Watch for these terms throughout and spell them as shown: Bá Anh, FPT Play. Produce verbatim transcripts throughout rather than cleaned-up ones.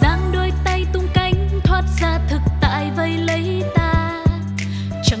Giang đôi tay tung cánh thoát ra thực tại vây lấy ta, chẳng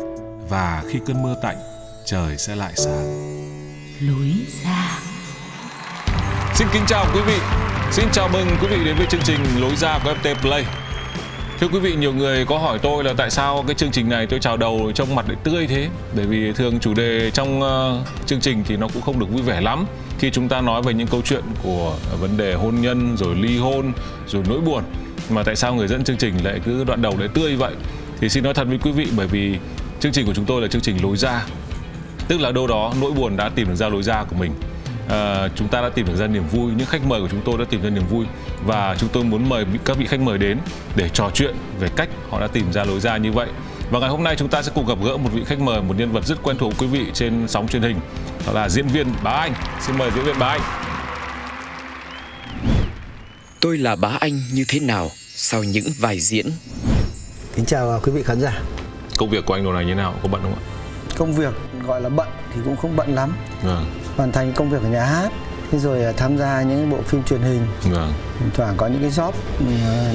và khi cơn mưa tạnh, trời sẽ lại sáng. Lối ra. Xin kính chào quý vị. Xin chào mừng quý vị đến với chương trình Lối ra của ép pê tê Play. Thưa quý vị, nhiều người có hỏi tôi là tại sao cái chương trình này tôi chào đầu trông mặt lại tươi thế. Bởi vì thường chủ đề trong uh, chương trình thì nó cũng không được vui vẻ lắm. Khi chúng ta nói về những câu chuyện của vấn đề hôn nhân, rồi ly hôn, rồi nỗi buồn, mà tại sao người dẫn chương trình lại cứ đoạn đầu lại tươi vậy? Thì xin nói thật với quý vị, bởi vì chương trình của chúng tôi là chương trình lối ra. Tức là đâu đó nỗi buồn đã tìm được ra lối ra của mình. À, chúng ta đã tìm được ra niềm vui, những khách mời của chúng tôi đã tìm ra niềm vui, và chúng tôi muốn mời các vị khách mời đến để trò chuyện về cách họ đã tìm ra lối ra như vậy. Và ngày hôm nay chúng ta sẽ cùng gặp gỡ một vị khách mời, một nhân vật rất quen thuộc quý vị trên sóng truyền hình, đó là diễn viên Bá Anh. Xin mời diễn viên Bá Anh. Tôi là Bá Anh như thế nào sau những vai diễn? Kính chào quý vị khán giả. Công việc của anh đồ này như thế nào, có bận không ạ? Công việc gọi là bận thì cũng không bận lắm. Vâng. Hoàn thành công việc ở nhà hát, rồi tham gia những bộ phim truyền hình. Vâng. Thoảng có những cái job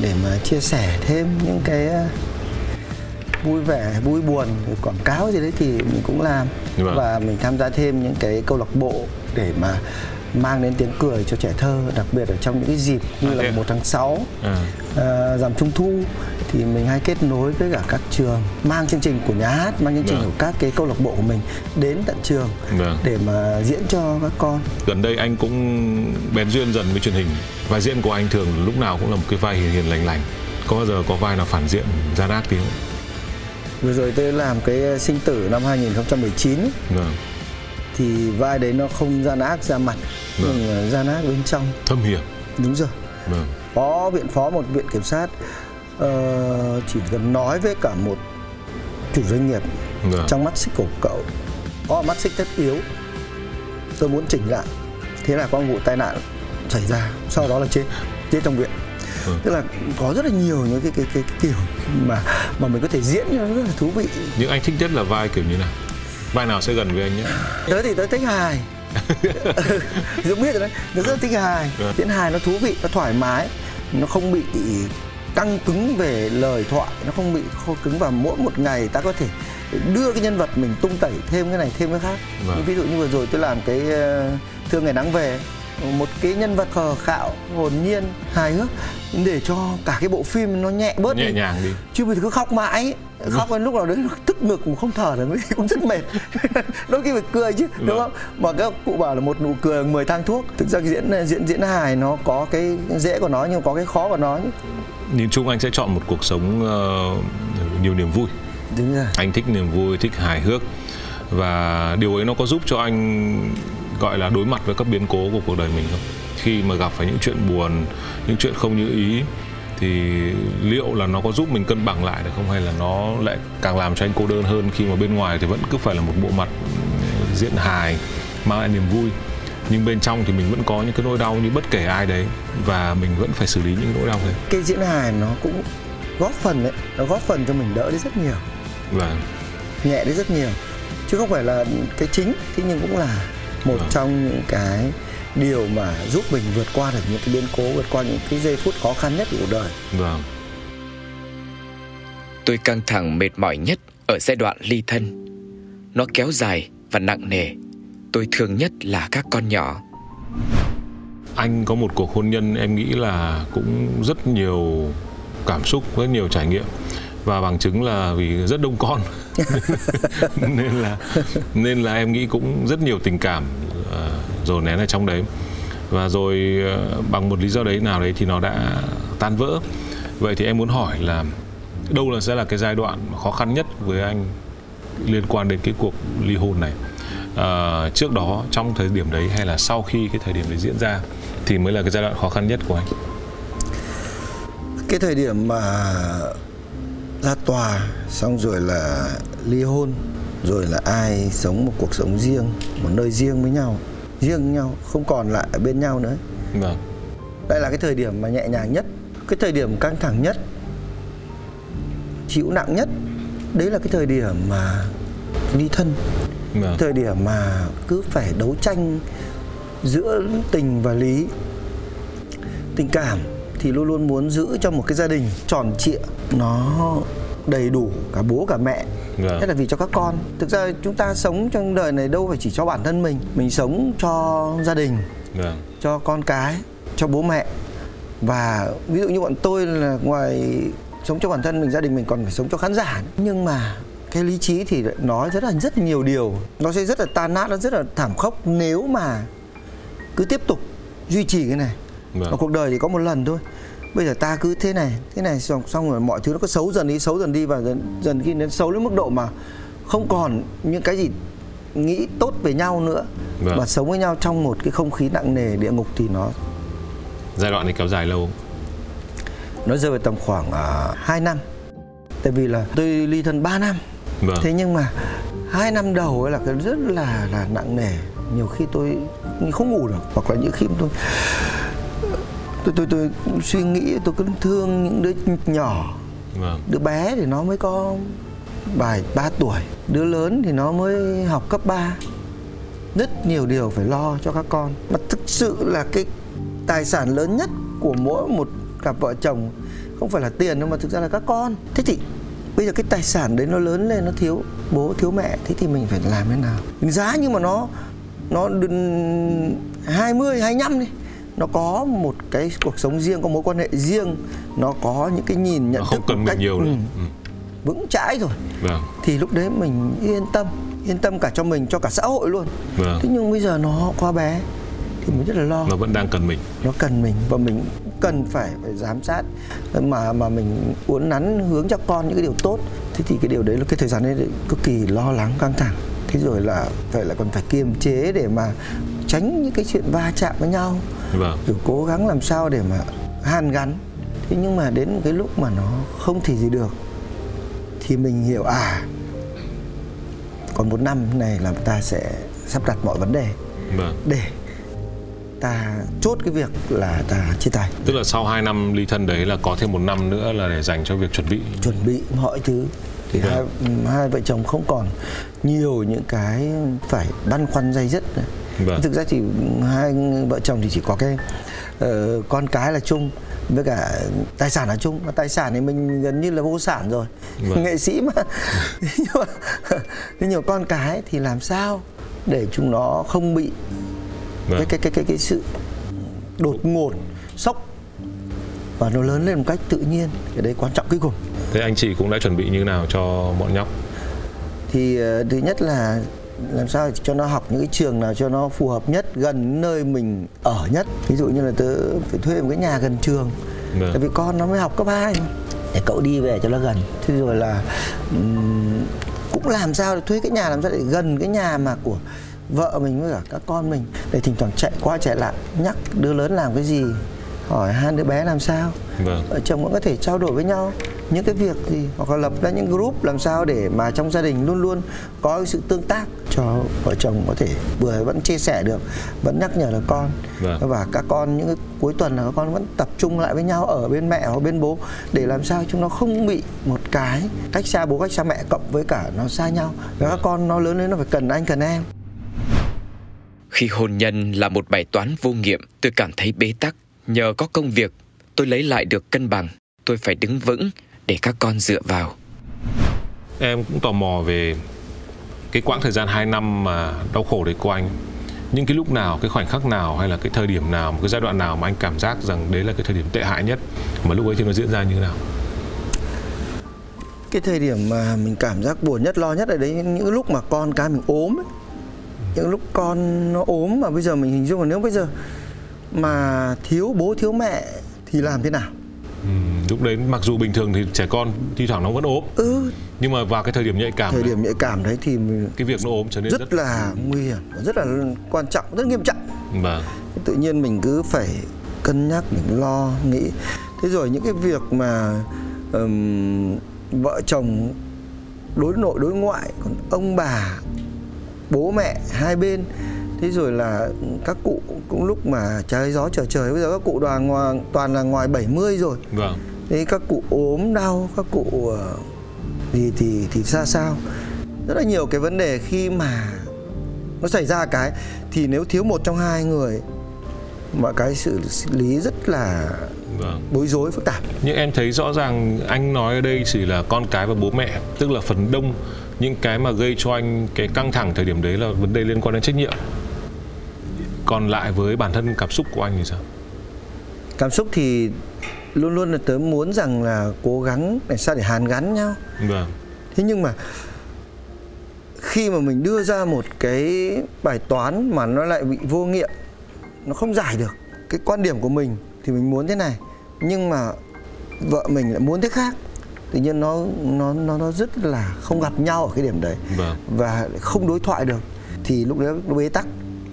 để mà chia sẻ thêm những cái vui vẻ, vui buồn, quảng cáo gì đấy thì mình cũng làm. Vâng. Và mình tham gia thêm những cái câu lạc bộ để mà mang đến tiếng cười cho trẻ thơ, đặc biệt ở trong những cái dịp như là một tháng sáu, à. à, rằm Trung Thu thì mình hay kết nối với cả các trường, mang chương trình của nhà hát, mang chương trình của các cái câu lạc bộ của mình đến tận trường để mà diễn cho các con. Gần đây anh cũng bén duyên dần với truyền hình. Vai diễn của anh thường lúc nào cũng là một cái vai hiền hiền lành lành. Có bao giờ có vai nào phản diện gian ác tiếng? Vừa rồi tôi làm cái Sinh Tử năm hai không một chín. Vâng. Thì vai đấy nó không gian ác ra mặt, vâng. Nhưng gian ác bên trong, thâm hiểm. Đúng rồi, vâng. Có viện phó một viện kiểm sát uh, chỉ cần nói với cả một chủ doanh nghiệp, vâng. Trong mắt xích của cậu có mắt xích tất yếu, tôi muốn chỉnh lại. Thế là có một vụ tai nạn xảy ra, sau đó là chết chết trong viện. Ừ. Tức là có rất là nhiều những cái, cái, cái, cái kiểu mà, mà mình có thể diễn cho nó rất là thú vị. Nhưng anh thích nhất là vai kiểu như nào? Vai nào sẽ gần với anh nhé? Tớ thì tớ thích hài. Dũng biết rồi đấy, nó rất thích hài. Diễn hài nó thú vị, nó thoải mái, nó không bị căng cứng về lời thoại, nó không bị khô cứng, và mỗi một ngày ta có thể đưa cái nhân vật mình tung tẩy thêm cái này thêm cái khác. Vâng. Ví dụ như vừa rồi tôi làm cái Thương Ngày Nắng Về, một cái nhân vật khờ khạo, hồn nhiên, hài hước để cho cả cái bộ phim nó nhẹ bớt, nhẹ nhàng đi. Chứ bây giờ cứ khóc mãi, khóc đến lúc nào đấy tức ngực mà không thở được, cũng rất mệt. Đôi khi phải cười chứ, đúng, đúng không? Mà các cụ bảo là một nụ cười mười thang thuốc. Thực ra cái diễn diễn diễn hài nó có cái dễ của nó nhưng có cái khó của nó. Nhìn chung anh sẽ chọn một cuộc sống uh, nhiều niềm vui. Đúng rồi. Anh thích niềm vui, thích hài hước, và điều ấy nó có giúp cho anh gọi là đối mặt với các biến cố của cuộc đời mình không? Khi mà gặp phải những chuyện buồn, những chuyện không như ý, thì liệu là nó có giúp mình cân bằng lại được không? Hay là nó lại càng làm cho anh cô đơn hơn khi mà bên ngoài thì vẫn cứ phải là một bộ mặt diễn hài, mang lại niềm vui, nhưng bên trong thì mình vẫn có những cái nỗi đau như bất kể ai đấy, và mình vẫn phải xử lý những nỗi đau đấy. Cái diễn hài nó cũng góp phần đấy, nó góp phần cho mình đỡ đi rất nhiều. Vâng. Nhẹ đi rất nhiều. Chứ không phải là cái chính, thế nhưng cũng là một à. trong những cái điều mà giúp mình vượt qua được những cái biến cố, vượt qua những cái giây phút khó khăn nhất của cuộc đời. Vâng. Tôi căng thẳng mệt mỏi nhất ở giai đoạn ly thân. Nó kéo dài và nặng nề. Tôi thương nhất là các con nhỏ. Anh có một cuộc hôn nhân em nghĩ là cũng rất nhiều cảm xúc, rất nhiều trải nghiệm. và bằng chứng là vì rất đông con nên là nên là em nghĩ cũng rất nhiều tình cảm dồn nén ở trong đấy, và rồi bằng một lý do đấy nào đấy thì nó đã tan vỡ. Vậy thì em muốn hỏi là đâu là sẽ là cái giai đoạn khó khăn nhất với anh liên quan đến cái cuộc ly hôn này? À, trước đó, trong thời điểm đấy hay là sau khi cái thời điểm đấy diễn ra thì mới là cái giai đoạn khó khăn nhất của anh? Cái thời điểm mà ra tòa xong rồi là ly hôn, rồi là ai sống một cuộc sống riêng, một nơi riêng với nhau, riêng với nhau, không còn lại ở bên nhau nữa. Vâng. Đây là cái thời điểm mà nhẹ nhàng nhất, cái thời điểm căng thẳng nhất, chịu nặng nhất. Đấy là cái thời điểm mà ly thân. Vâng. Thời điểm mà cứ phải đấu tranh giữa tình và lý. Tình cảm thì luôn luôn muốn giữ cho một cái gia đình tròn trịa, nó đầy đủ cả bố cả mẹ. Vâng. Thế là vì cho các con. Thực ra chúng ta sống trong đời này đâu phải chỉ cho bản thân mình. Mình sống cho gia đình, vâng, cho con cái, cho bố mẹ. Và ví dụ như bọn tôi là ngoài sống cho bản thân mình, gia đình mình còn phải sống cho khán giả. Nhưng mà cái lý trí thì nói rất là rất nhiều điều, nó sẽ rất là tan nát, nó rất là thảm khốc nếu mà cứ tiếp tục duy trì cái này. Vâng. Và cuộc đời thì có một lần thôi. Bây giờ ta cứ thế này, thế này xong, xong rồi mọi thứ nó cứ xấu dần đi, xấu dần đi và dần dần khi đến xấu đến mức độ mà không còn những cái gì nghĩ tốt về nhau nữa. Vâng. Và sống với nhau trong một cái không khí nặng nề địa ngục thì nó... Giai đoạn này kéo dài lâu? Nó rơi vào tầm khoảng uh, hai năm. Tại vì là tôi ly thân ba năm. Vâng. Thế nhưng mà hai năm đầu ấy là cái rất là, là nặng nề. Nhiều khi tôi không ngủ được, hoặc là những khi tôi tôi, tôi, tôi suy nghĩ, tôi cứ thương những đứa nhỏ. Vâng. Đứa bé thì nó mới có vài ba tuổi, đứa lớn thì nó mới học cấp ba. Rất nhiều điều phải lo cho các con. Mà thực sự là cái tài sản lớn nhất của mỗi một cặp vợ chồng không phải là tiền đâu, mà thực ra là các con. Thế thì bây giờ cái tài sản đấy nó lớn lên, nó thiếu bố, thiếu mẹ. Thế thì mình phải làm thế nào? Giá nhưng mà nó nó hai mươi, hai mươi lăm đi, nó có một cái cuộc sống riêng, có mối quan hệ riêng, nó có những cái nhìn nhận không thức cần cách, mình nhiều ừ, ừ. vững chãi rồi. Vâng. Thì lúc đấy mình yên tâm, yên tâm cả cho mình, cho cả xã hội luôn. Vâng. Thế nhưng bây giờ nó quá bé thì mình rất là lo. Nó vẫn đang cần mình. Nó cần mình và mình cần phải, phải giám sát mà mà mình uốn nắn hướng cho con những cái điều tốt. Thế thì cái điều đấy là cái thời gian đấy cực kỳ lo lắng, căng thẳng. Thế rồi là phải là còn phải kiềm chế để mà tránh những cái chuyện va chạm với nhau. Vâng. Rồi cố gắng làm sao để mà hàn gắn. Thế nhưng mà đến cái lúc mà nó không thì gì được thì mình hiểu à, còn một năm này là ta sẽ sắp đặt mọi vấn đề. Vâng. Để ta chốt cái việc là ta chia tay. Tức là sau hai năm ly thân đấy là có thêm một năm nữa là để dành cho việc chuẩn bị. Chuẩn bị mọi thứ. Thì hai, hai vợ chồng không còn nhiều những cái phải băn khoăn day dứt. Vâng. Thực ra thì hai vợ chồng thì chỉ có cái uh, con cái là chung, với cả tài sản là chung. Mà tài sản thì mình gần như là vô sản rồi. Vâng. Nghệ sĩ mà. Nhưng mà nhiều con cái thì làm sao để chúng nó không bị Vâng. cái, cái, cái, cái, cái sự đột ngột, sốc, và nó lớn lên một cách tự nhiên. Cái đấy quan trọng cuối cùng. Thế anh chị cũng đã chuẩn bị như nào cho bọn nhóc? Thì uh, thứ nhất là làm sao cho nó học những cái trường nào cho nó phù hợp nhất, gần nơi mình ở nhất. Ví dụ như là tớ phải thuê một cái nhà gần trường. Vâng. Tại vì con nó mới học cấp hai mà. Để cậu đi về cho nó gần. Thế rồi là um, cũng làm sao để thuê cái nhà làm sao để gần cái nhà mà của vợ mình với cả các con mình, để thỉnh thoảng chạy qua chạy lại, nhắc đứa lớn làm cái gì, hỏi hai đứa bé làm sao. Vâng. Vợ chồng cũng có thể trao đổi với nhau những cái việc gì, hoặc là lập ra những group làm sao để mà trong gia đình luôn luôn có sự tương tác cho vợ chồng có thể vừa vẫn chia sẻ được, vẫn nhắc nhở được con. Vâng. Và các con những cái cuối tuần là các con vẫn tập trung lại với nhau ở bên mẹ hoặc bên bố, để làm sao chúng nó không bị một cái cách xa bố cách xa mẹ cộng với cả nó xa nhau. Và các con nó lớn lên nó phải cần anh cần em. Khi hôn nhân là một bài toán vô nghiệm, tôi cảm thấy bế tắc. Nhờ có công việc, tôi lấy lại được cân bằng. Tôi phải đứng vững để các con dựa vào. Em cũng tò mò về cái quãng thời gian hai năm mà đau khổ đấy của anh. Nhưng cái lúc nào, cái khoảnh khắc nào hay là cái thời điểm nào, một cái giai đoạn nào mà anh cảm giác rằng đấy là cái thời điểm tệ hại nhất, mà lúc ấy thì nó diễn ra như thế nào? cái thời điểm mà mình cảm giác buồn nhất, lo nhất là đấy, những lúc mà con cái mình ốm ấy. Những lúc con nó ốm mà bây giờ mình hình dung là nếu bây giờ mà thiếu bố thiếu mẹ thì làm thế nào? Ừ, lúc đấy mặc dù bình thường thì trẻ con thi thoảng nó vẫn ốm, ừ. nhưng mà vào cái thời điểm nhạy cảm, thời điểm nhạy cảm đấy thì cái việc nó ốm trở nên rất, rất là nguy hiểm, rất là quan trọng, rất nghiêm trọng. Vâng. Tự nhiên mình cứ phải cân nhắc, mình lo nghĩ. Thế rồi những cái việc mà um, vợ chồng đối nội đối ngoại, còn ông bà bố mẹ hai bên, thế rồi là các cụ cũng lúc mà trái gió trở trời, bây giờ các cụ đoàn ngoài, toàn là ngoài bảy mươi rồi. Vâng. Thế các cụ ốm đau, các cụ thì thì thì ra sao, rất là nhiều cái vấn đề khi mà nó xảy ra cái thì nếu thiếu một trong hai người mà cái xử lý rất là vâng. bối rối, phức tạp. Nhưng em thấy rõ ràng anh nói ở đây chỉ là con cái và bố mẹ, tức là phần đông những cái mà gây cho anh cái căng thẳng thời điểm đấy là vấn đề liên quan đến trách nhiệm. Còn lại với bản thân cảm xúc của anh thì sao? Cảm xúc thì luôn luôn là tớ muốn rằng là cố gắng để sao để hàn gắn nhau. Vâng. Thế nhưng mà khi mà mình đưa ra một cái bài toán mà nó lại bị vô nghiệm, nó không giải được. Cái quan điểm của mình thì mình muốn thế này, nhưng mà vợ mình lại muốn thế khác. Tự nhiên nó nó nó nó rất là không gặp nhau ở cái điểm đấy. Vâng. Và không đối thoại được thì lúc đấy nó bế tắc.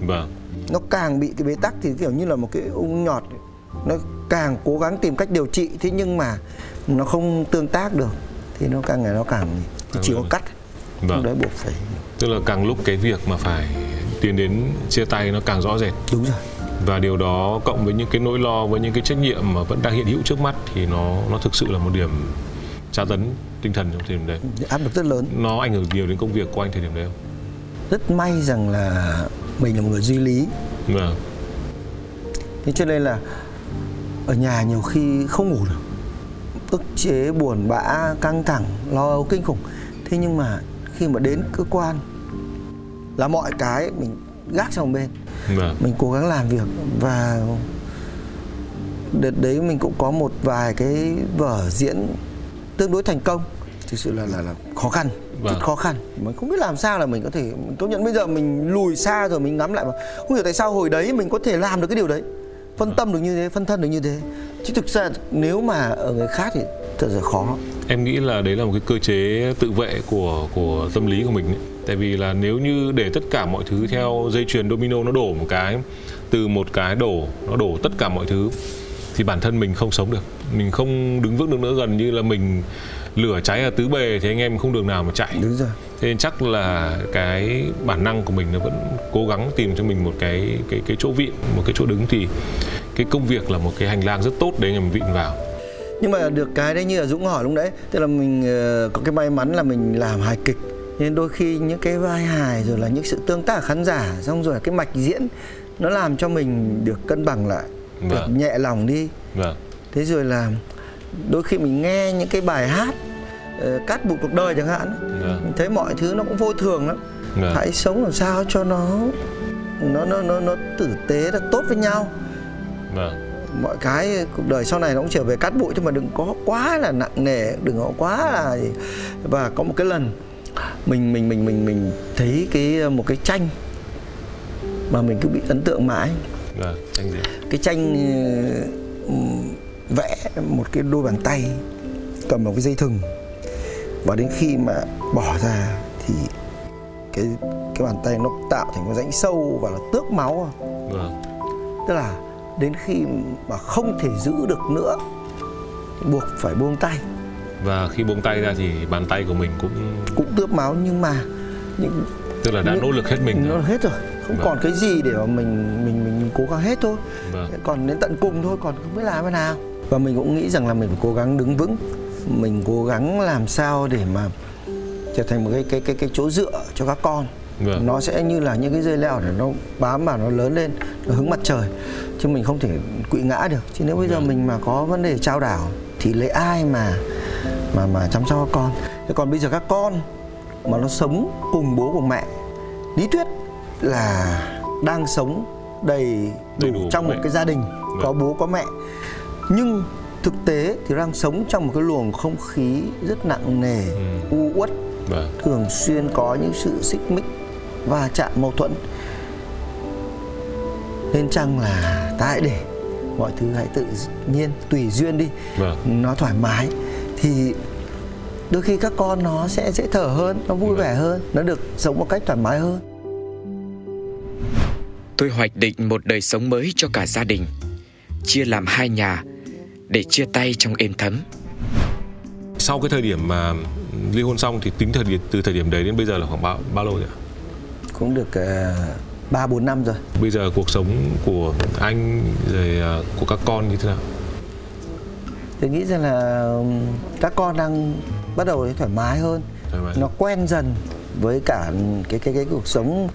Vâng. Nó càng bị cái bế tắc thì kiểu như là một cái ung nhọt, nó càng cố gắng tìm cách điều trị, thế nhưng mà nó không tương tác được thì nó càng ngày nó càng thì chỉ có cắt. Vâng. Lúc đấy buộc phải, tức là càng lúc cái việc mà phải tiến đến chia tay nó càng rõ rệt. Đúng rồi. Và điều đó cộng với những cái nỗi lo, với những cái trách nhiệm mà vẫn đang hiện hữu trước mắt thì nó nó thực sự là một điểm tra tấn tinh thần trong thời điểm đấy. Áp lực rất lớn. Nó ảnh hưởng nhiều đến công việc của anh thời điểm đấy không? Rất may rằng là mình là một người duy lý. Vâng. Thế cho nên là ở nhà nhiều khi không ngủ được, ức chế buồn bã, căng thẳng, lo âu kinh khủng. Thế nhưng mà khi mà đến cơ quan là mọi cái mình gác sang bên. Vâng. Mình cố gắng làm việc. Và đợt đấy mình cũng có một vài cái vở diễn tương đối thành công. Thực sự là là, là khó khăn, vâng. rất khó khăn. Mình không biết làm sao là mình có thể công nhận. Bây giờ mình lùi xa rồi mình ngắm lại mà không hiểu tại sao hồi đấy mình có thể làm được cái điều đấy, phân tâm được như thế, phân thân được như thế. Chứ thực ra nếu mà ở người khác thì thật là khó. Em nghĩ là đấy là một cái cơ chế tự vệ của của tâm lý của mình ấy. Tại vì là nếu như để tất cả mọi thứ theo dây chuyền domino nó đổ một cái, từ một cái đổ nó đổ tất cả mọi thứ, thì bản thân mình không sống được, mình không đứng vững được nữa, gần như là mình lửa cháy ở tứ bề thì anh em không đường nào mà chạy. Đúng rồi. Thế nên chắc là cái bản năng của mình nó vẫn cố gắng tìm cho mình một cái cái cái chỗ vịn, một cái chỗ đứng, thì cái công việc là một cái hành lang rất tốt để anh em vịn vào. Nhưng mà được cái đấy như là Dũng hỏi lúc đấy, tức là mình có cái may mắn là mình làm hài kịch, nên đôi khi những cái vai hài rồi là những sự tương tác khán giả, xong rồi cái mạch diễn nó làm cho mình được cân bằng lại. Vâng. Nhẹ lòng đi. Vâng. Thế rồi là đôi khi mình nghe những cái bài hát uh, cát bụi cuộc đời chẳng hạn, vâng. mình thấy mọi thứ nó cũng vô thường lắm. Vâng. Hãy sống làm sao cho nó nó nó nó, nó tử tế, là tốt với nhau. Vâng. Mọi cái cuộc đời sau này nó cũng trở về cát bụi thôi, mà đừng có quá là nặng nề, đừng có quá là gì. Và có một cái lần mình mình mình mình mình thấy cái một cái tranh mà mình cứ bị ấn tượng mãi. Vâng, tranh gì? Cái tranh vẽ một cái đôi bàn tay cầm một cái dây thừng, và đến khi mà bỏ ra thì cái cái bàn tay nó tạo thành một rãnh sâu và là tước máu. Vâng. Tức là đến khi mà không thể giữ được nữa thì buộc phải buông tay, và khi buông tay ra thì bàn tay của mình cũng cũng tước máu, nhưng mà những tức là đã nỗ lực hết mình rồi. Nó hết rồi, không vâng. còn cái gì để mà mình mình mình cố gắng hết thôi. Vâng. Còn đến tận cùng thôi, còn không biết làm thế nào. Và mình cũng nghĩ rằng là mình phải cố gắng đứng vững, mình cố gắng làm sao để mà trở thành một cái cái cái cái chỗ dựa cho các con. Vâng. Nó sẽ như là những cái dây leo để nó bám vào, nó lớn lên, nó hướng mặt trời, chứ mình không thể quỵ ngã được. Chứ nếu bây vâng. giờ mình mà có vấn đề trao đảo thì lấy ai mà mà mà chăm sóc các con. Thế còn bây giờ các con mà nó sống cùng bố cùng mẹ, lý thuyết là đang sống đầy đủ, đầy đủ trong một mẹ. Cái gia đình vâng. có bố có mẹ, nhưng thực tế thì đang sống trong một cái luồng không khí rất nặng nề, ừ. u uất, vâng. thường xuyên có những sự xích mích và chạm mâu thuẫn. Nên chăng là ta hãy để mọi thứ hãy tự nhiên, tùy duyên đi, vâng. nó thoải mái thì đôi khi các con nó sẽ dễ thở hơn, nó vui vâng. vẻ hơn, nó được sống một cách thoải mái hơn. Tôi hoạch định một đời sống mới cho cả gia đình, chia làm hai nhà để chia tay trong êm thấm. Sau cái thời điểm mà ly hôn xong thì tính thời điểm, từ thời điểm đấy đến bây giờ là khoảng bao, bao lâu rồi ạ? Cũng được ba uh, bốn năm rồi. Bây giờ cuộc sống của anh rồi uh, của các con như thế nào? Tôi nghĩ rằng là các con đang bắt đầu thoải mái hơn, thoải mái. Nó quen dần với cả cái cái cái cuộc sống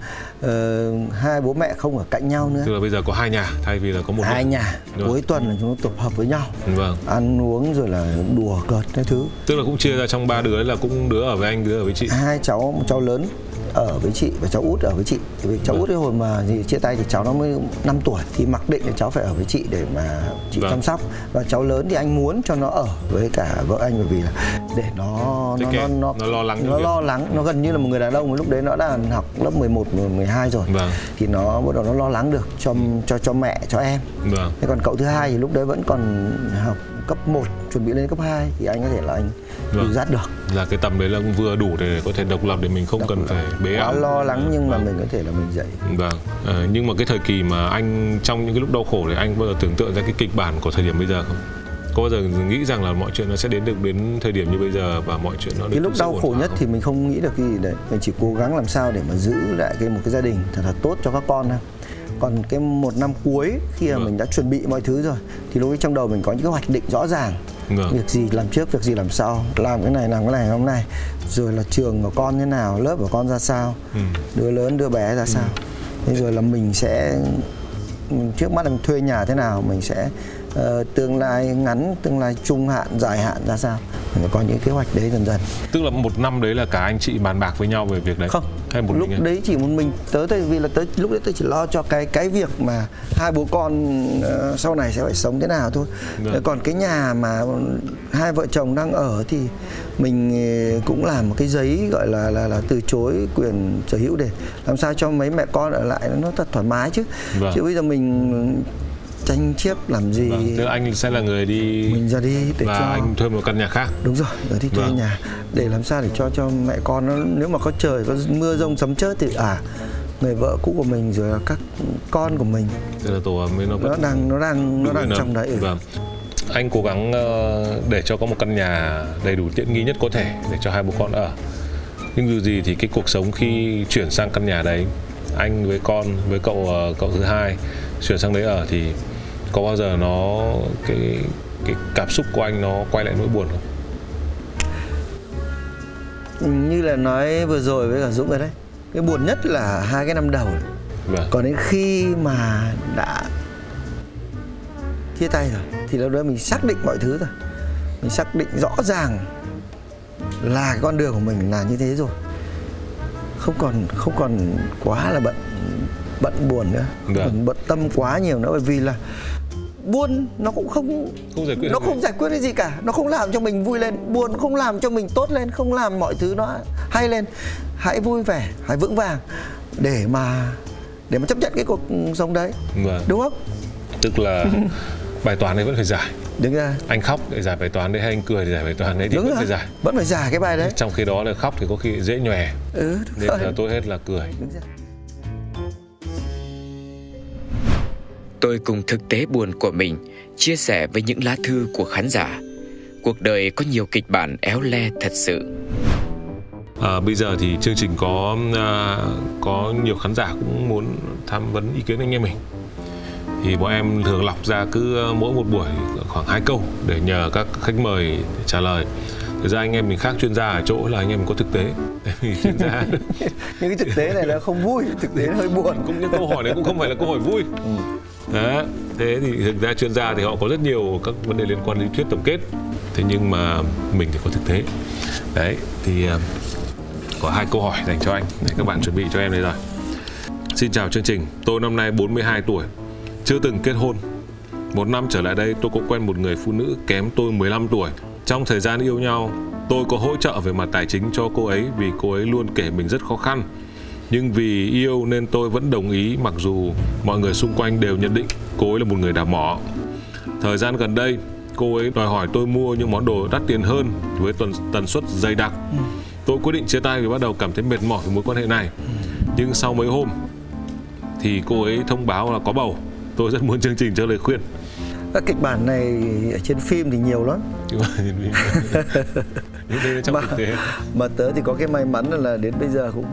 uh, hai bố mẹ không ở cạnh nhau nữa. Tức là bây giờ có hai nhà thay vì là có một hai nước. Nhà cuối tuần là chúng tôi tập hợp với nhau, vâng. ăn uống rồi là đùa cợt cái thứ. Tức là cũng chia ra trong ba đứa, là cũng đứa ở với anh, đứa ở với chị. Hai cháu, một cháu lớn ở với chị và cháu út ở với chị. Thì cháu vâng. út cái hồi mà gì chia tay thì cháu nó mới năm tuổi thì mặc định là cháu phải ở với chị để mà chị vâng. chăm sóc, và cháu lớn thì anh muốn cho nó ở với cả vợ anh bởi vì là để nó nó, nó nó nó lo lắng, nó lo lắng, nó gần như là một người đàn ông. Lúc đấy nó đã học lớp mười một, mười hai rồi, vâng. thì nó bắt đầu nó lo lắng được cho cho cho mẹ, cho em. Vâng. Thế còn cậu thứ hai thì lúc đấy vẫn còn học cấp một, chuẩn bị lên cấp hai thì anh có thể là anh tự dắt được. Là cái tầm đấy là cũng vừa đủ để có thể độc lập, để mình không độc cần phải bế ẵm, lo lắng, nhưng mà vâng. mình có thể là mình dạy. Vâng. À, nhưng mà cái thời kỳ mà anh trong những cái lúc đau khổ thì anh bao giờ tưởng tượng ra cái kịch bản của thời điểm bây giờ không? Có bao giờ nghĩ rằng là mọi chuyện nó sẽ đến được đến thời điểm như bây giờ và mọi chuyện nó được. Cái lúc đau khổ nhất không? Thì mình không nghĩ được cái gì đấy, mình chỉ cố gắng làm sao để mà giữ lại cái một cái gia đình thật là tốt cho các con thôi. Còn cái một năm cuối khi mà vâng. mình đã chuẩn bị mọi thứ rồi thì lúc ấy trong đầu mình có những cái hoạch định rõ ràng, vâng. việc gì làm trước, việc gì làm sau, làm cái này, làm cái này, hôm nay, rồi là trường của con thế nào, lớp của con ra sao, ừ. đứa lớn, đứa bé ra sao, ừ. rồi là mình sẽ trước mắt là mình thuê nhà thế nào, mình sẽ uh, tương lai ngắn, tương lai trung hạn, dài hạn ra sao, mình có những kế hoạch đấy dần dần. Tức là một năm đấy là cả anh chị bàn bạc với nhau về việc đấy. Không. Một lúc đấy chỉ một mình tới tại vì là tới lúc đấy tôi chỉ lo cho cái cái việc mà hai bố con uh, sau này sẽ phải sống thế nào thôi. Được. Còn cái nhà mà hai vợ chồng đang ở thì mình cũng làm một cái giấy gọi là là là từ chối quyền sở hữu để làm sao cho mấy mẹ con ở lại nó thật thoải mái chứ. Được. Chứ bây giờ mình tranh chấp làm gì? Vâng, tức là anh sẽ là người đi, mình ra đi để và cho anh thuê một căn nhà khác. Đúng rồi, rồi đi thuê vâng. nhà để làm sao để cho cho mẹ con nó, nếu mà có trời có mưa rông sấm chớp thì à người vợ cũ của mình rồi là các con của mình. Tức là tổ ấm nó vẫn nó đang nó đang nó đang trong đấy. Vâng. Anh cố gắng để cho có một căn nhà đầy đủ tiện nghi nhất có thể để cho hai bố con ở. Nhưng dù gì thì cái cuộc sống khi chuyển sang căn nhà đấy, anh với con với cậu cậu thứ hai chuyển sang đấy ở thì có bao giờ nó cái cái cảm xúc của anh nó quay lại nỗi buồn không? Như là nói vừa rồi với cả Dũng rồi đấy, cái buồn nhất là hai cái năm đầu. Vâng. Còn đến khi mà đã chia tay rồi thì lúc đó mình xác định mọi thứ rồi, mình xác định rõ ràng là cái con đường của mình là như thế rồi, không còn không còn quá là bận bận buồn nữa, không còn bận tâm quá nhiều nữa, bởi vì là buồn nó cũng không, không giải quyết nó không giải quyết cái gì cả, nó không làm cho mình vui lên, buồn không làm cho mình tốt lên, không làm mọi thứ nó hay lên. Hãy vui vẻ, hãy vững vàng để mà để mà chấp nhận cái cuộc sống đấy, vâng. đúng không? Tức là bài toán này vẫn phải giải. Đúng rồi. Anh khóc để giải bài toán đấy hay anh cười để giải bài toán đấy thì đúng vẫn rồi. Phải giải. Vẫn phải giải cái bài đấy. Trong khi đó là khóc thì có khi dễ nhòe. Ừ, đúng rồi. Nên là tôi hết là cười. Đúng rồi. Tôi cùng thực tế buồn của mình chia sẻ với những lá thư của khán giả. Cuộc đời có nhiều kịch bản éo le thật sự. À, bây giờ thì chương trình có à, có nhiều khán giả cũng muốn tham vấn ý kiến anh em mình. Thì bọn em thường lọc ra cứ mỗi một buổi khoảng hai câu để nhờ các khách mời trả lời. Thực ra anh em mình khác chuyên gia ở chỗ là anh em mình có thực tế. Chuyên gia những cái thực tế này là không vui, thực tế hơi buồn. Cũng những câu hỏi đấy cũng không phải là câu hỏi vui. Đó. Thế thì thực ra chuyên gia thì họ có rất nhiều các vấn đề liên quan đến thuyết tổng kết. Thế nhưng mà mình thì có thực tế. Đấy, thì có hai câu hỏi dành cho anh. Đấy, các bạn chuẩn bị cho em đây rồi. Xin chào chương trình, tôi năm nay bốn mươi hai tuổi, chưa từng kết hôn, Một năm trở lại đây tôi có quen một người phụ nữ kém tôi mười lăm tuổi. Trong thời gian yêu nhau, tôi có hỗ trợ về mặt tài chính cho cô ấy vì cô ấy luôn kể mình rất khó khăn. Nhưng vì yêu nên tôi vẫn đồng ý, mặc dù mọi người xung quanh đều nhận định cô ấy là một người đào mỏ. Thời gian gần đây, cô ấy đòi hỏi tôi mua những món đồ đắt tiền hơn với tần, tần suất dày đặc. Tôi quyết định chia tay vì bắt đầu cảm thấy mệt mỏi với mối quan hệ này. Nhưng sau mấy hôm thì cô ấy thông báo là có bầu. Tôi rất muốn chương trình cho lời khuyên. Các kịch bản này ở trên phim thì nhiều lắm. mà, mà tớ thì có cái may mắn là đến bây giờ cũng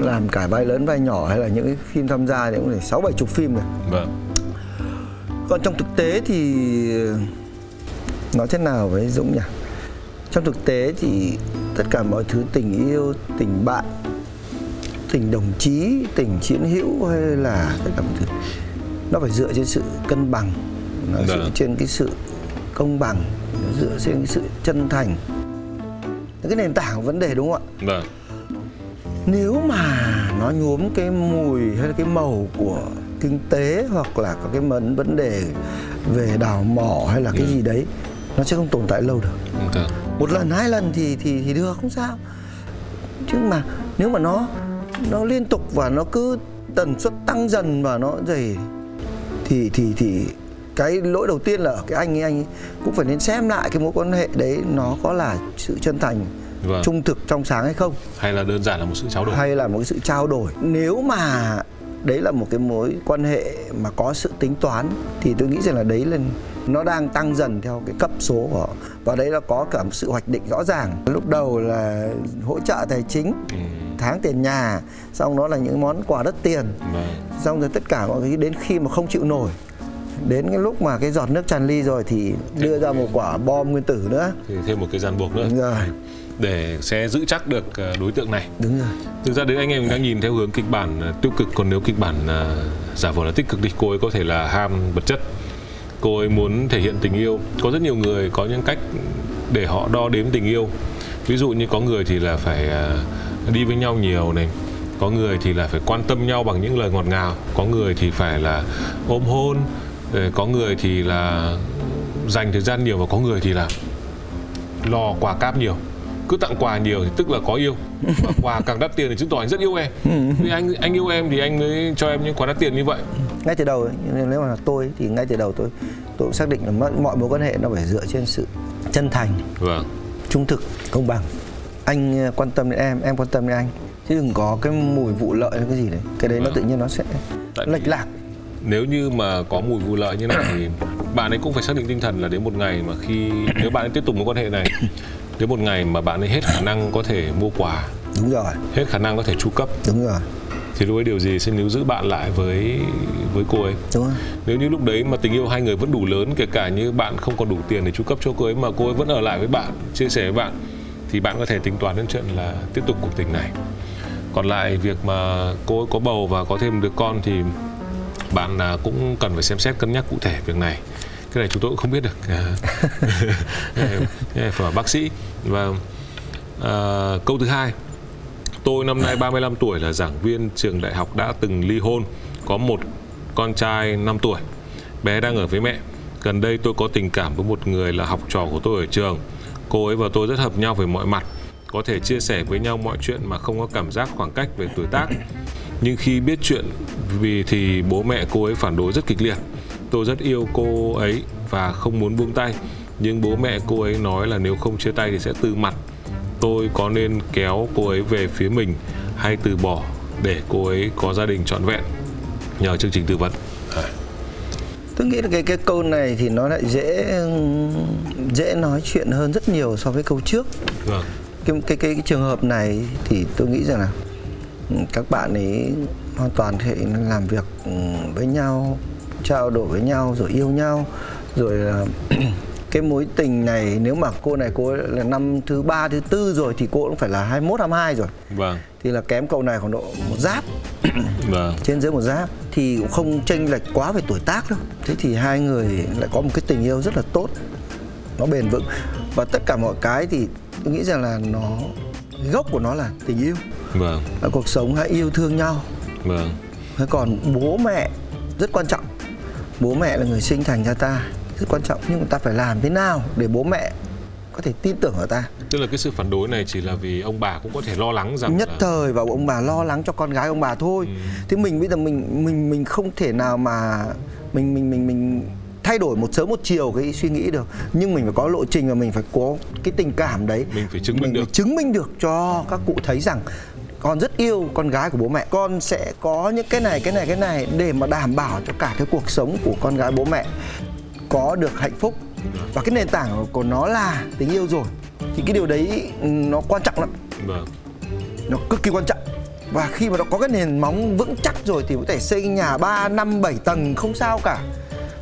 làm cả vai lớn vai nhỏ hay là những cái phim tham gia thì cũng phải sáu bảy chục phim rồi. Vâng. Còn trong thực tế thì nói thế nào với Dũng nhỉ? Trong thực tế thì tất cả mọi thứ, tình yêu, tình bạn, tình đồng chí, tình chiến hữu hay là tất cả mọi thứ, nó phải dựa trên sự cân bằng, nó dựa Đã. trên cái sự công bằng, nó dựa trên cái sự chân thành. Cái nền tảng vấn đề, đúng không ạ? Đã. Nếu mà nó nhuốm cái mùi hay là cái màu của kinh tế hoặc là có cái vấn đề về đào mỏ hay là cái Đã. gì đấy, nó sẽ không tồn tại lâu được. Đã. Một lần, hai lần thì thì thì được, không sao. Chứ mà nếu mà nó nó liên tục và nó cứ tần suất tăng dần và nó dày thì thì thì cái lỗi đầu tiên là cái anh ấy, anh ấy cũng phải nên xem lại cái mối quan hệ đấy, nó có là sự chân thành, vâng, trung thực, trong sáng hay không, hay là đơn giản là một sự trao đổi, hay là một cái sự trao đổi. Nếu mà đấy là một cái mối quan hệ mà có sự tính toán thì tôi nghĩ rằng là đấy là nó đang tăng dần theo cái cấp số của họ, và đấy là có cả một sự hoạch định rõ ràng. Lúc đầu là hỗ trợ tài chính, ừ. tháng tiền nhà, xong đó là những món quà đắt tiền, vâng. xong rồi tất cả mọi cái, đến khi mà không chịu nổi, đến cái lúc mà cái giọt nước tràn ly rồi thì đưa thêm ra một quả bom nguyên tử nữa, thì thêm một cái ràng buộc nữa. Đúng rồi. Để sẽ giữ chắc được đối tượng này. Đúng rồi. Thực ra đến anh em đang nhìn theo hướng kịch bản tiêu cực, còn nếu kịch bản giả vờ là tích cực thì cô ấy có thể là ham vật chất, cô ấy muốn thể hiện tình yêu. Có rất nhiều người có những cách để họ đo đếm tình yêu. Ví dụ như có người thì là phải đi với nhau nhiều này, có người thì là phải quan tâm nhau bằng những lời ngọt ngào, có người thì phải là ôm hôn, có người thì là dành thời gian nhiều, và có người thì là lo quà cáp nhiều. Cứ tặng quà nhiều thì tức là có yêu, và quà càng đắt tiền thì chứng tỏ anh rất yêu em. Vì anh anh yêu em thì anh mới cho em những quà đắt tiền như vậy. Ngay từ đầu, nếu mà là tôi thì ngay từ đầu tôi tôi cũng xác định là mọi mối quan hệ nó phải dựa trên sự chân thành, vâng, trung thực, công bằng. Anh quan tâm đến em, em quan tâm đến anh, chứ đừng có cái mùi vụ lợi hay cái gì đấy. Cái đấy vâng. nó tự nhiên nó sẽ Tại lệch lạc. Nếu như mà có mùi vụ lợi như này thì bạn ấy cũng phải xác định tinh thần là đến một ngày mà khi nếu bạn ấy tiếp tục mối quan hệ này, đến một ngày mà bạn ấy hết khả năng có thể mua quà, đúng rồi, hết khả năng có thể chu cấp, đúng rồi, thì lúc ấy điều gì sẽ níu giữ bạn lại với với cô ấy? Đúng rồi. Nếu như lúc đấy mà tình yêu hai người vẫn đủ lớn, kể cả như bạn không còn đủ tiền để chu cấp cho cô ấy mà cô ấy vẫn ở lại với bạn, chia sẻ với bạn, thì bạn có thể tính toán đến chuyện là tiếp tục cuộc tình này. Còn lại việc mà cô ấy có bầu và có thêm đứa con thì bạn cũng cần phải xem xét, cân nhắc cụ thể việc này. Cái này chúng tôi cũng không biết được. Phải bác sĩ. Và à, câu thứ hai, tôi năm nay ba mươi lăm tuổi, là giảng viên trường đại học, đã từng ly hôn, có một con trai năm tuổi, bé đang ở với mẹ. Gần đây tôi có tình cảm với một người là học trò của tôi ở trường. Cô ấy và tôi rất hợp nhau về mọi mặt, có thể chia sẻ với nhau mọi chuyện mà không có cảm giác khoảng cách về tuổi tác. Nhưng khi biết chuyện vì thì bố mẹ cô ấy phản đối rất kịch liệt. Tôi rất yêu cô ấy và không muốn buông tay, nhưng bố mẹ cô ấy nói là nếu không chia tay thì sẽ từ mặt. Tôi có nên kéo cô ấy về phía mình hay từ bỏ để cô ấy có gia đình trọn vẹn? Nhờ chương trình tư vấn. À. Tôi nghĩ là cái cái câu này thì nó lại dễ dễ nói chuyện hơn rất nhiều so với câu trước. Vâng. Cái, cái cái cái trường hợp này thì tôi nghĩ rằng là các bạn ấy hoàn toàn thể làm việc với nhau, trao đổi với nhau, rồi yêu nhau, rồi cái mối tình này, nếu mà cô này cô ấy là năm thứ ba thứ tư rồi thì cô cũng phải là hai mốt hai mươi hai rồi, vâng, thì là kém cậu này khoảng độ một giáp, vâng, trên dưới một giáp, thì cũng không chênh lệch quá về tuổi tác đâu. Thế thì hai người lại có một cái tình yêu rất là tốt, nó bền vững, và tất cả mọi cái thì tôi nghĩ rằng là nó gốc của nó là tình yêu, vâng, là cuộc sống, hãy yêu thương nhau, vâng. Thế còn bố mẹ rất quan trọng. Bố mẹ là người sinh thành ra ta, rất quan trọng, nhưng ta phải làm thế nào để bố mẹ có thể tin tưởng ở ta. Tức là cái sự phản đối này chỉ là vì ông bà cũng có thể lo lắng rằng nhất là... thời và ông bà lo lắng cho con gái ông bà thôi. Ừ. Thế mình bây giờ mình mình mình không thể nào mà mình mình mình mình thay đổi một sớm một chiều cái suy nghĩ được, nhưng mình phải có lộ trình và mình phải có cái tình cảm đấy. Mình phải chứng minh mình được, phải chứng minh được cho các cụ thấy rằng con rất yêu con gái của bố mẹ, con sẽ có những cái này cái này cái này để mà đảm bảo cho cả cái cuộc sống của con gái bố mẹ có được hạnh phúc. Và cái nền tảng của nó là tình yêu rồi, thì cái điều đấy nó quan trọng lắm, nó cực kỳ quan trọng. Và khi mà nó có cái nền móng vững chắc rồi thì có thể xây nhà ba, năm, bảy tầng không sao cả.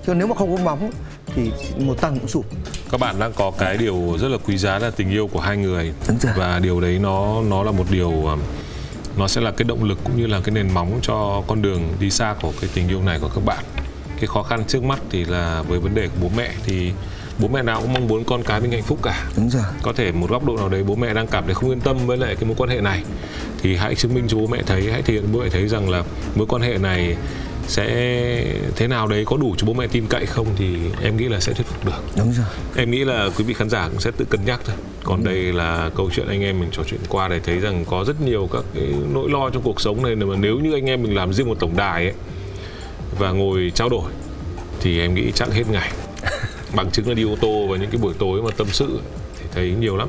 Chứ nếu mà không có móng thì một tầng cũng sụp. Các bạn đang có cái điều rất là quý giá là tình yêu của hai người. Và điều đấy nó nó là một điều, nó sẽ là cái động lực cũng như là cái nền móng cho con đường đi xa của cái tình yêu này của các bạn. Cái khó khăn trước mắt thì là với vấn đề của bố mẹ, thì bố mẹ nào cũng mong muốn con cái mình hạnh phúc cả. Đúng rồi. Có thể một góc độ nào đấy bố mẹ đang cảm thấy không yên tâm với lại cái mối quan hệ này, thì hãy chứng minh cho bố mẹ thấy, hãy thể hiện bố mẹ thấy rằng là mối quan hệ này sẽ thế nào đấy có đủ cho bố mẹ tin cậy không, thì em nghĩ là sẽ thuyết phục được. Đúng rồi. Em nghĩ là quý vị khán giả cũng sẽ tự cân nhắc thôi. Còn ừ. đây là câu chuyện anh em mình trò chuyện qua để thấy rằng có rất nhiều các cái nỗi lo trong cuộc sống này, mà nếu như anh em mình làm riêng một tổng đài ấy và ngồi trao đổi thì em nghĩ chắc hết ngày. Bằng chứng là đi ô tô và những cái buổi tối mà tâm sự thì thấy nhiều lắm.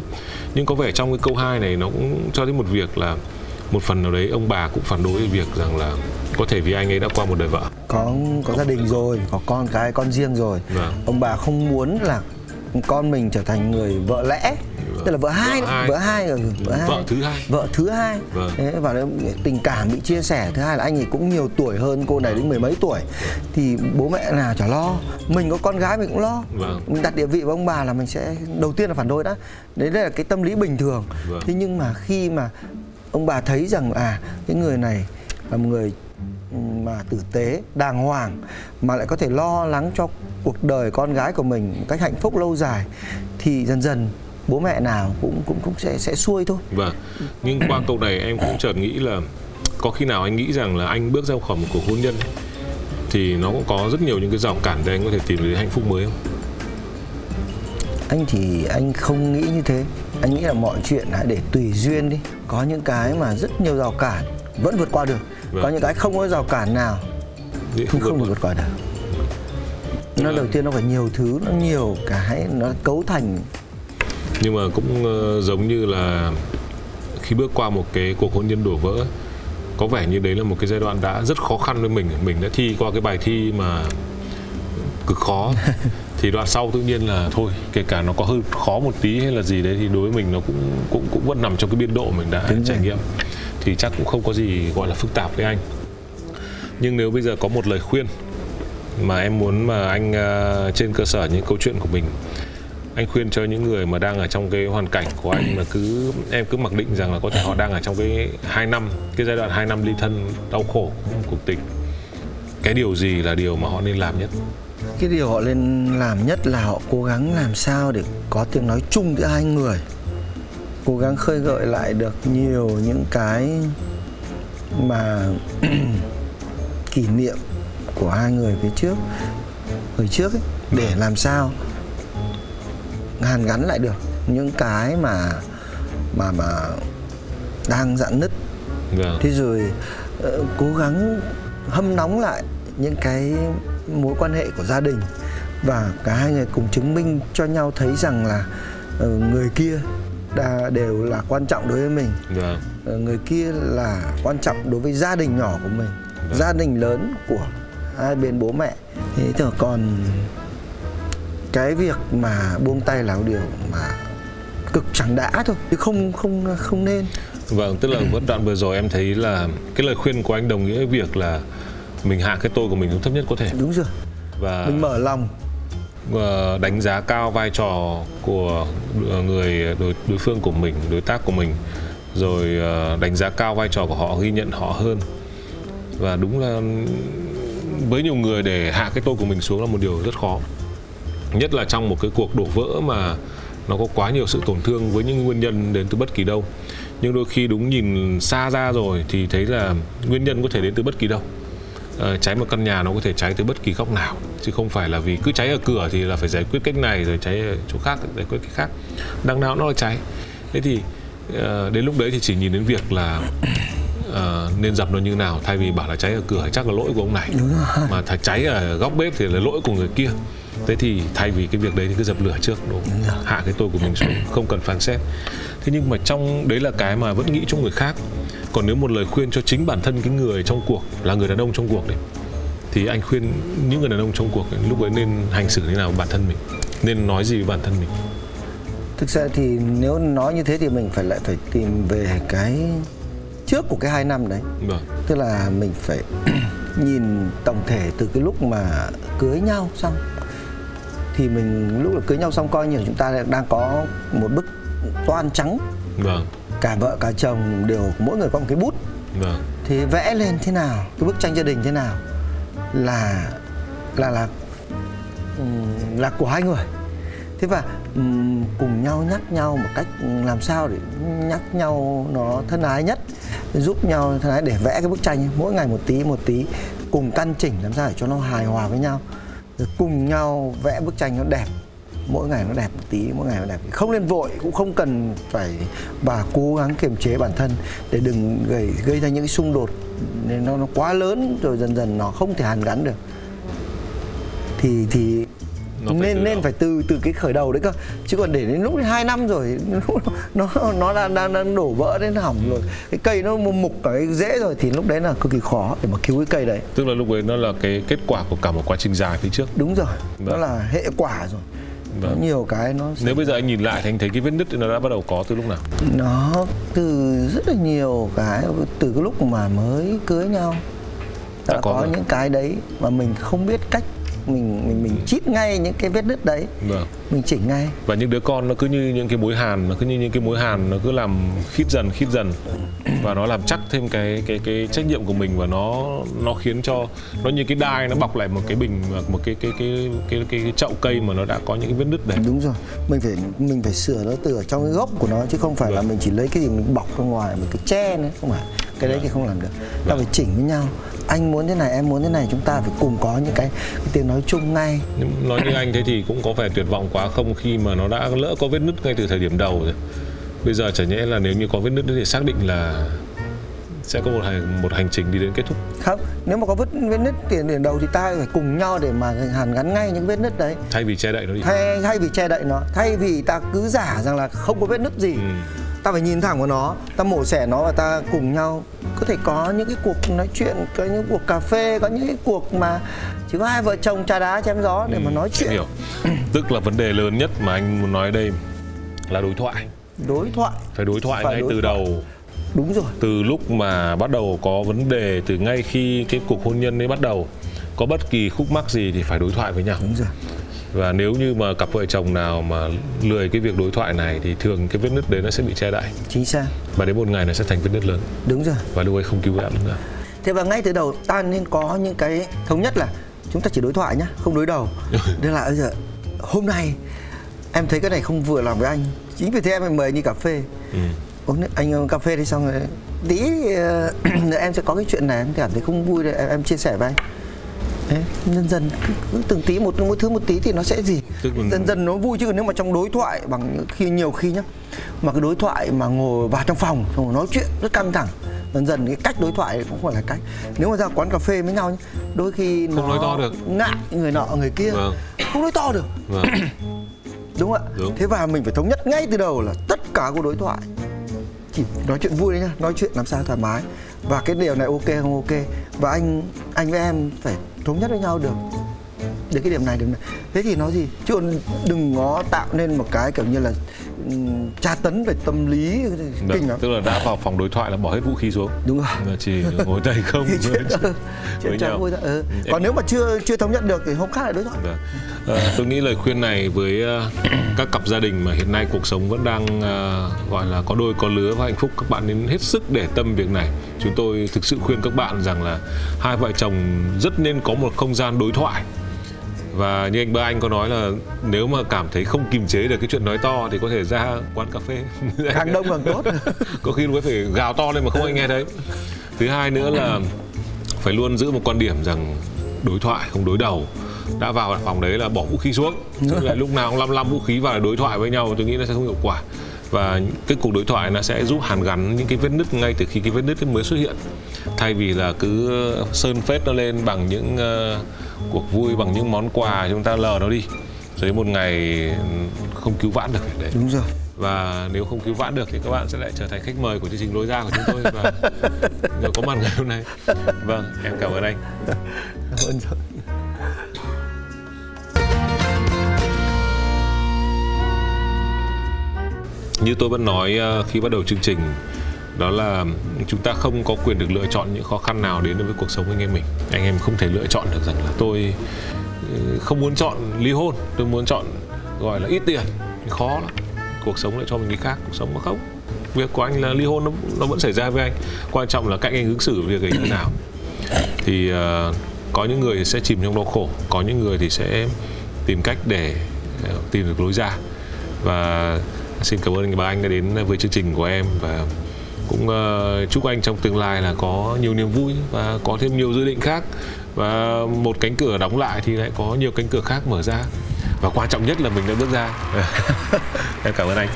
Nhưng có vẻ trong cái câu hai này nó cũng cho thấy một việc là một phần nào đấy ông bà cũng phản đối việc rằng là có thể vì anh ấy đã qua một đời vợ, có có gia đình rồi, có con cái con riêng rồi. Vâng. Ông bà không muốn là con mình trở thành người vợ lẽ, tức là vợ hai, vợ hai, vợ, hai, vợ, vợ, hai. vợ thứ hai, vợ thứ hai. Vâng. Đấy, và đấy, tình cảm bị chia sẻ. Thứ hai là anh ấy cũng nhiều tuổi hơn cô này, đến mười mấy tuổi, thì bố mẹ nào chả lo. Mình có con gái mình cũng lo. Vâng. Mình đặt địa vị với ông bà là mình sẽ đầu tiên là phản đối đã. Đấy là cái tâm lý bình thường. Vâng. Thế nhưng mà khi mà ông bà thấy rằng à cái người này là một người mà tử tế, đàng hoàng, mà lại có thể lo lắng cho cuộc đời con gái của mình một cách hạnh phúc lâu dài, thì dần dần bố mẹ nào cũng cũng cũng sẽ sẽ xuôi thôi. Vâng. Nhưng qua câu này em cũng chợt nghĩ là có khi nào anh nghĩ rằng là anh bước ra khỏi một cuộc hôn nhân thì nó cũng có rất nhiều những cái rào cản để anh có thể tìm đến hạnh phúc mới không? Anh thì anh không nghĩ như thế. Anh nghĩ là mọi chuyện hãy để tùy duyên đi. Có những cái mà rất nhiều rào cản vẫn vượt qua được. Vâng. Có những cái không có rào cản nào thì không, không được vượt qua được. Nó đầu tiên nó phải nhiều thứ, nó nhiều cái nó cấu thành. Nhưng mà cũng giống như là khi bước qua một cái cuộc hôn nhân đổ vỡ, có vẻ như đấy là một cái giai đoạn đã rất khó khăn với mình. Mình đã thi qua cái bài thi mà cực khó. Thì đoạn sau tự nhiên là thôi, kể cả nó có hơi khó một tí hay là gì đấy thì đối với mình nó cũng cũng cũng vẫn nằm trong cái biên độ mình đã Đúng trải rồi. nghiệm, thì chắc cũng không có gì gọi là phức tạp với anh. Nhưng nếu bây giờ có một lời khuyên mà em muốn mà anh uh, trên cơ sở những câu chuyện của mình, anh khuyên cho những người mà đang ở trong cái hoàn cảnh của anh, mà cứ em cứ mặc định rằng là có thể họ đang ở trong cái hai năm, cái giai đoạn hai năm ly thân đau khổ cuộc tình, cái điều gì là điều mà họ nên làm nhất? Cái điều họ nên làm nhất là họ cố gắng làm sao để có tiếng nói chung giữa hai người, cố gắng khơi gợi lại được nhiều những cái mà kỷ niệm của hai người phía trước, hồi trước ấy, để làm sao hàn gắn lại được những cái mà mà mà đang rạn nứt. Yeah. Thế rồi uh, cố gắng hâm nóng lại những cái mối quan hệ của gia đình, và cả hai người cùng chứng minh cho nhau thấy rằng là uh, người kia đa đều là quan trọng đối với mình. Yeah. uh, người kia là quan trọng đối với gia đình nhỏ của mình. Yeah. Gia đình lớn của hai bên bố mẹ. Thế thì còn cái việc mà buông tay là một điều mà cực chẳng đã thôi, chứ không không không nên. Vâng, tức là vất đoạn vừa rồi em thấy là cái lời khuyên của anh đồng nghĩa với việc là mình hạ cái tôi của mình xuống thấp nhất có thể. Đúng rồi. Và mình mở lòng, và đánh giá cao vai trò của người đối, đối phương của mình, đối tác của mình, rồi đánh giá cao vai trò của họ, ghi nhận họ hơn. Và đúng là với nhiều người để hạ cái tôi của mình xuống là một điều rất khó, nhất là trong một cái cuộc đổ vỡ mà nó có quá nhiều sự tổn thương với những nguyên nhân đến từ bất kỳ đâu. Nhưng đôi khi đúng nhìn xa ra rồi thì thấy là nguyên nhân có thể đến từ bất kỳ đâu. uh, cháy một căn nhà nó có thể cháy tới bất kỳ góc nào, chứ không phải là vì cứ cháy ở cửa thì là phải giải quyết cách này rồi cháy ở chỗ khác giải quyết cách khác, đằng nào nó là cháy. Thế thì uh, đến lúc đấy thì chỉ nhìn đến việc là uh, nên dập nó như nào, thay vì bảo là cháy ở cửa thì chắc là lỗi của ông này, mà cháy ở góc bếp thì là lỗi của người kia. Thế thì thay vì cái việc đấy thì cứ dập lửa trước, đúng, hạ cái tôi của mình xuống, không cần phán xét. Thế nhưng mà trong đấy là cái mà vẫn nghĩ cho người khác. Còn nếu một lời khuyên cho chính bản thân cái người trong cuộc, là người đàn ông trong cuộc đấy, thì anh khuyên những người đàn ông trong cuộc ấy, lúc ấy nên hành xử thế nào với bản thân mình, nên nói gì với bản thân mình? Thực ra thì nếu nói như thế thì mình phải lại phải tìm về cái trước của cái hai năm đấy, vâng. Tức là mình phải nhìn tổng thể từ cái lúc mà cưới nhau xong. Thì mình lúc là cưới nhau xong coi như chúng ta đang có một bức toan trắng, vâng. Cả vợ cả chồng đều mỗi người có một cái bút, vâng. Thì vẽ lên thế nào, cái bức tranh gia đình thế nào là là là là của hai người. Thế và cùng nhau nhắc nhau một cách làm sao để nhắc nhau nó thân ái nhất, giúp nhau thân ái để vẽ cái bức tranh mỗi ngày một tí một tí, cùng căn chỉnh làm sao để cho nó hài hòa với nhau. Rồi cùng nhau vẽ bức tranh nó đẹp, mỗi ngày nó đẹp một tí, mỗi ngày nó đẹp. Không nên vội, cũng không cần phải bà cố gắng kiềm chế bản thân để đừng gây, gây ra những xung đột nên nó, nó quá lớn rồi dần dần nó không thể hàn gắn được. Thì thì nó phải nên nên đầu. phải từ từ cái khởi đầu đấy cơ, chứ còn để đến lúc hai năm rồi nó nó đang đang đổ vỡ đến hỏng rồi, cái cây nó mục cái rễ rồi thì lúc đấy là cực kỳ khó để mà cứu cái cây đấy. Tức là lúc ấy nó là cái kết quả của cả một quá trình dài phía trước. Đúng rồi, đó vâng. Là hệ quả rồi. Vâng. Nó nhiều cái nó. Nếu bây giờ anh nhìn lại thì anh thấy cái vết nứt nó đã bắt đầu có từ lúc nào? Nó từ rất là nhiều cái, từ cái lúc mà mới cưới nhau đã, đã có, có những cái đấy mà mình không biết cách. Mình, mình mình chít ngay những cái vết nứt đấy, vâng. Mình chỉnh ngay. Và những đứa con nó cứ như những cái mối hàn, nó cứ như những cái mối hàn, nó cứ làm khít dần khít dần và nó làm chắc thêm cái cái cái trách nhiệm của mình, và nó nó khiến cho nó như cái đai nó bọc lại một cái bình, một cái cái cái cái cái, cái chậu cây mà nó đã có những cái vết nứt đấy. Đúng rồi, mình phải mình phải sửa nó từ ở trong cái gốc của nó, chứ không phải vâng. là mình chỉ lấy cái gì mình bọc ra ngoài một cái tre nữa, không phải cái đấy vâng. thì không làm được. Vâng. Ta phải chỉnh với nhau. Anh muốn thế này, em muốn thế này, chúng ta phải cùng có những cái, cái tiếng nói chung ngay. Nói như anh thế thì cũng có vẻ tuyệt vọng quá không, khi mà nó đã lỡ có vết nứt ngay từ thời điểm đầu rồi. Bây giờ chả nhẽ là nếu như có vết nứt thì xác định là sẽ có một hành, một hành trình đi đến kết thúc. Không, nếu mà có vết vết nứt tiền điểm đầu thì ta phải cùng nhau để mà hàn gắn ngay những vết nứt đấy. Thay vì che đậy nó đi. Thay, thay vì che đậy nó, thay vì ta cứ giả rằng là không có vết nứt gì. Ừ. Ta phải nhìn thẳng vào nó, ta mổ xẻ nó và ta cùng nhau có thể có những cái cuộc nói chuyện, có những cuộc cà phê, có những cái cuộc mà chỉ có hai vợ chồng trà đá chém gió để ừ, mà nói chuyện. Hiểu. Tức là vấn đề lớn nhất mà anh muốn nói đây là đối thoại. Đối thoại. Phải đối thoại phải ngay đối từ thoại. đầu. Đúng rồi. Từ lúc mà bắt đầu có vấn đề, từ ngay khi cái cuộc hôn nhân ấy bắt đầu, có bất kỳ khúc mắc gì thì phải đối thoại với nhau. Đúng rồi. Và nếu như mà cặp vợ chồng nào mà lười cái việc đối thoại này thì thường cái vết nứt đấy nó sẽ bị che đậy. Chính xác. Và đến một ngày nó sẽ thành vết nứt lớn. Đúng rồi. Và lúc ấy không cứu vãn nữa. Thế và ngay từ đầu ta nên có những cái thống nhất là chúng ta chỉ đối thoại nhá, không đối đầu. Nên là bây giờ hôm nay em thấy cái này không vừa lòng với anh, chính vì thế em mời anh đi cà phê. Ừ. Uống nước, anh uống cà phê đi xong rồi tí uh, em sẽ có cái chuyện này em cảm thấy không vui, em, em chia sẻ với anh. Đấy, dần dần cứ từng tí một mỗi thứ một tí thì nó sẽ gì dần mình... dần nó vui. Chứ nếu mà trong đối thoại bằng khi nhiều khi nhá, mà cái đối thoại mà ngồi vào trong phòng xong nói chuyện rất căng thẳng, dần dần cái cách đối thoại cũng phải là cách. Nếu mà ra quán cà phê với nhau nhá, đôi khi không nó nói to được, ngại người nọ người kia, vâng. Không nói to được, vâng. Đúng ạ, đúng. Thế và mình phải thống nhất ngay từ đầu là tất cả cuộc đối thoại chỉ nói chuyện vui đấy nhá, nói chuyện làm sao thoải mái, và cái điều này ok không ok, và anh anh với em phải thống nhất với nhau được đến cái điểm này điểm này. Thế thì nó gì chứ đừng có tạo nên một cái kiểu như là tra tấn về tâm lý kinh lắm. Tức là đã vào phòng đối thoại là bỏ hết vũ khí xuống, đúng rồi, chỉ ngồi tay không với nhau. Ừ. Còn nếu mà chưa chưa thống nhất được thì không khác lại đối thoại. À, tôi nghĩ lời khuyên này với các cặp gia đình mà hiện nay cuộc sống vẫn đang uh, gọi là có đôi có lứa và hạnh phúc, các bạn nên hết sức để tâm việc này. Chúng tôi thực sự khuyên các bạn rằng là hai vợ chồng rất nên có một không gian đối thoại. Và như anh Bá Anh có nói là nếu mà cảm thấy không kiềm chế được cái chuyện nói to thì có thể ra quán cà phê. Càng đông càng tốt. Có khi mới phải gào to lên mà không ai nghe thấy. Thứ hai nữa là phải luôn giữ một quan điểm rằng đối thoại không đối đầu. Đã vào phòng đấy là bỏ vũ khí xuống, lại lúc nào cũng lăm lăm vũ khí vào để đối thoại với nhau, tôi nghĩ nó sẽ không hiệu quả. Và cái cuộc đối thoại nó sẽ giúp hàn gắn những cái vết nứt ngay từ khi cái vết nứt mới xuất hiện, thay vì là cứ sơn phết nó lên bằng những uh, cuộc vui, bằng những món quà, chúng ta lờ nó đi rồi một ngày không cứu vãn được đấy. Đúng rồi. Và nếu không cứu vãn được thì các bạn sẽ lại trở thành khách mời của chương trình Lối Ra của chúng tôi và người có mặt ngày hôm nay. Vâng, em cảm ơn anh. Cảm ơn rồi. Như tôi vẫn nói khi bắt đầu chương trình, đó là chúng ta không có quyền được lựa chọn những khó khăn nào đến với cuộc sống anh em mình. Anh em không thể lựa chọn được rằng là tôi không muốn chọn ly hôn, tôi muốn chọn gọi là ít tiền, khó lắm. Cuộc sống lại cho mình cái khác, cuộc sống nó không. Việc của anh là ly hôn nó, nó vẫn xảy ra với anh. Quan trọng là cách anh ứng xử với việc ấy như nào. Thì uh, có những người sẽ chìm trong đau khổ, có những người thì sẽ tìm cách để uh, tìm được lối ra. Và xin cảm ơn Bá Anh đã đến với chương trình của em, và cũng uh, chúc anh trong tương lai là có nhiều niềm vui và có thêm nhiều dự định khác, và một cánh cửa đóng lại thì lại có nhiều cánh cửa khác mở ra, và quan trọng nhất là mình đã bước ra. Em cảm ơn anh.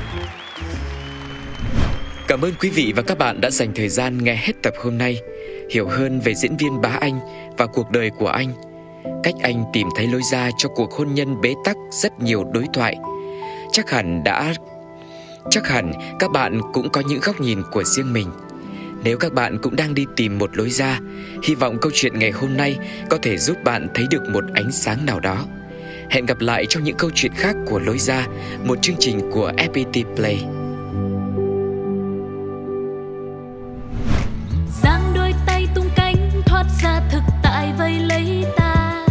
Cảm ơn quý vị và các bạn đã dành thời gian nghe hết tập hôm nay, hiểu hơn về diễn viên Bá Anh và cuộc đời của anh, cách anh tìm thấy lối ra cho cuộc hôn nhân bế tắc rất nhiều đối thoại. Chắc hẳn đã Chắc hẳn các bạn cũng có những góc nhìn của riêng mình. Nếu các bạn cũng đang đi tìm một lối ra, hy vọng câu chuyện ngày hôm nay có thể giúp bạn thấy được một ánh sáng nào đó. Hẹn gặp lại trong những câu chuyện khác của Lối Ra, một chương trình của ép pê tê Play. Giang đôi tay tung cánh thoát ra thực tại vây lấy ta.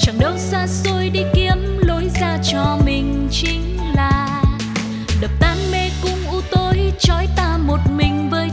Chẳng đâu xa xôi đi kiếm lối ra cho mình chính là đập tan mê cung u tối trói ta một mình với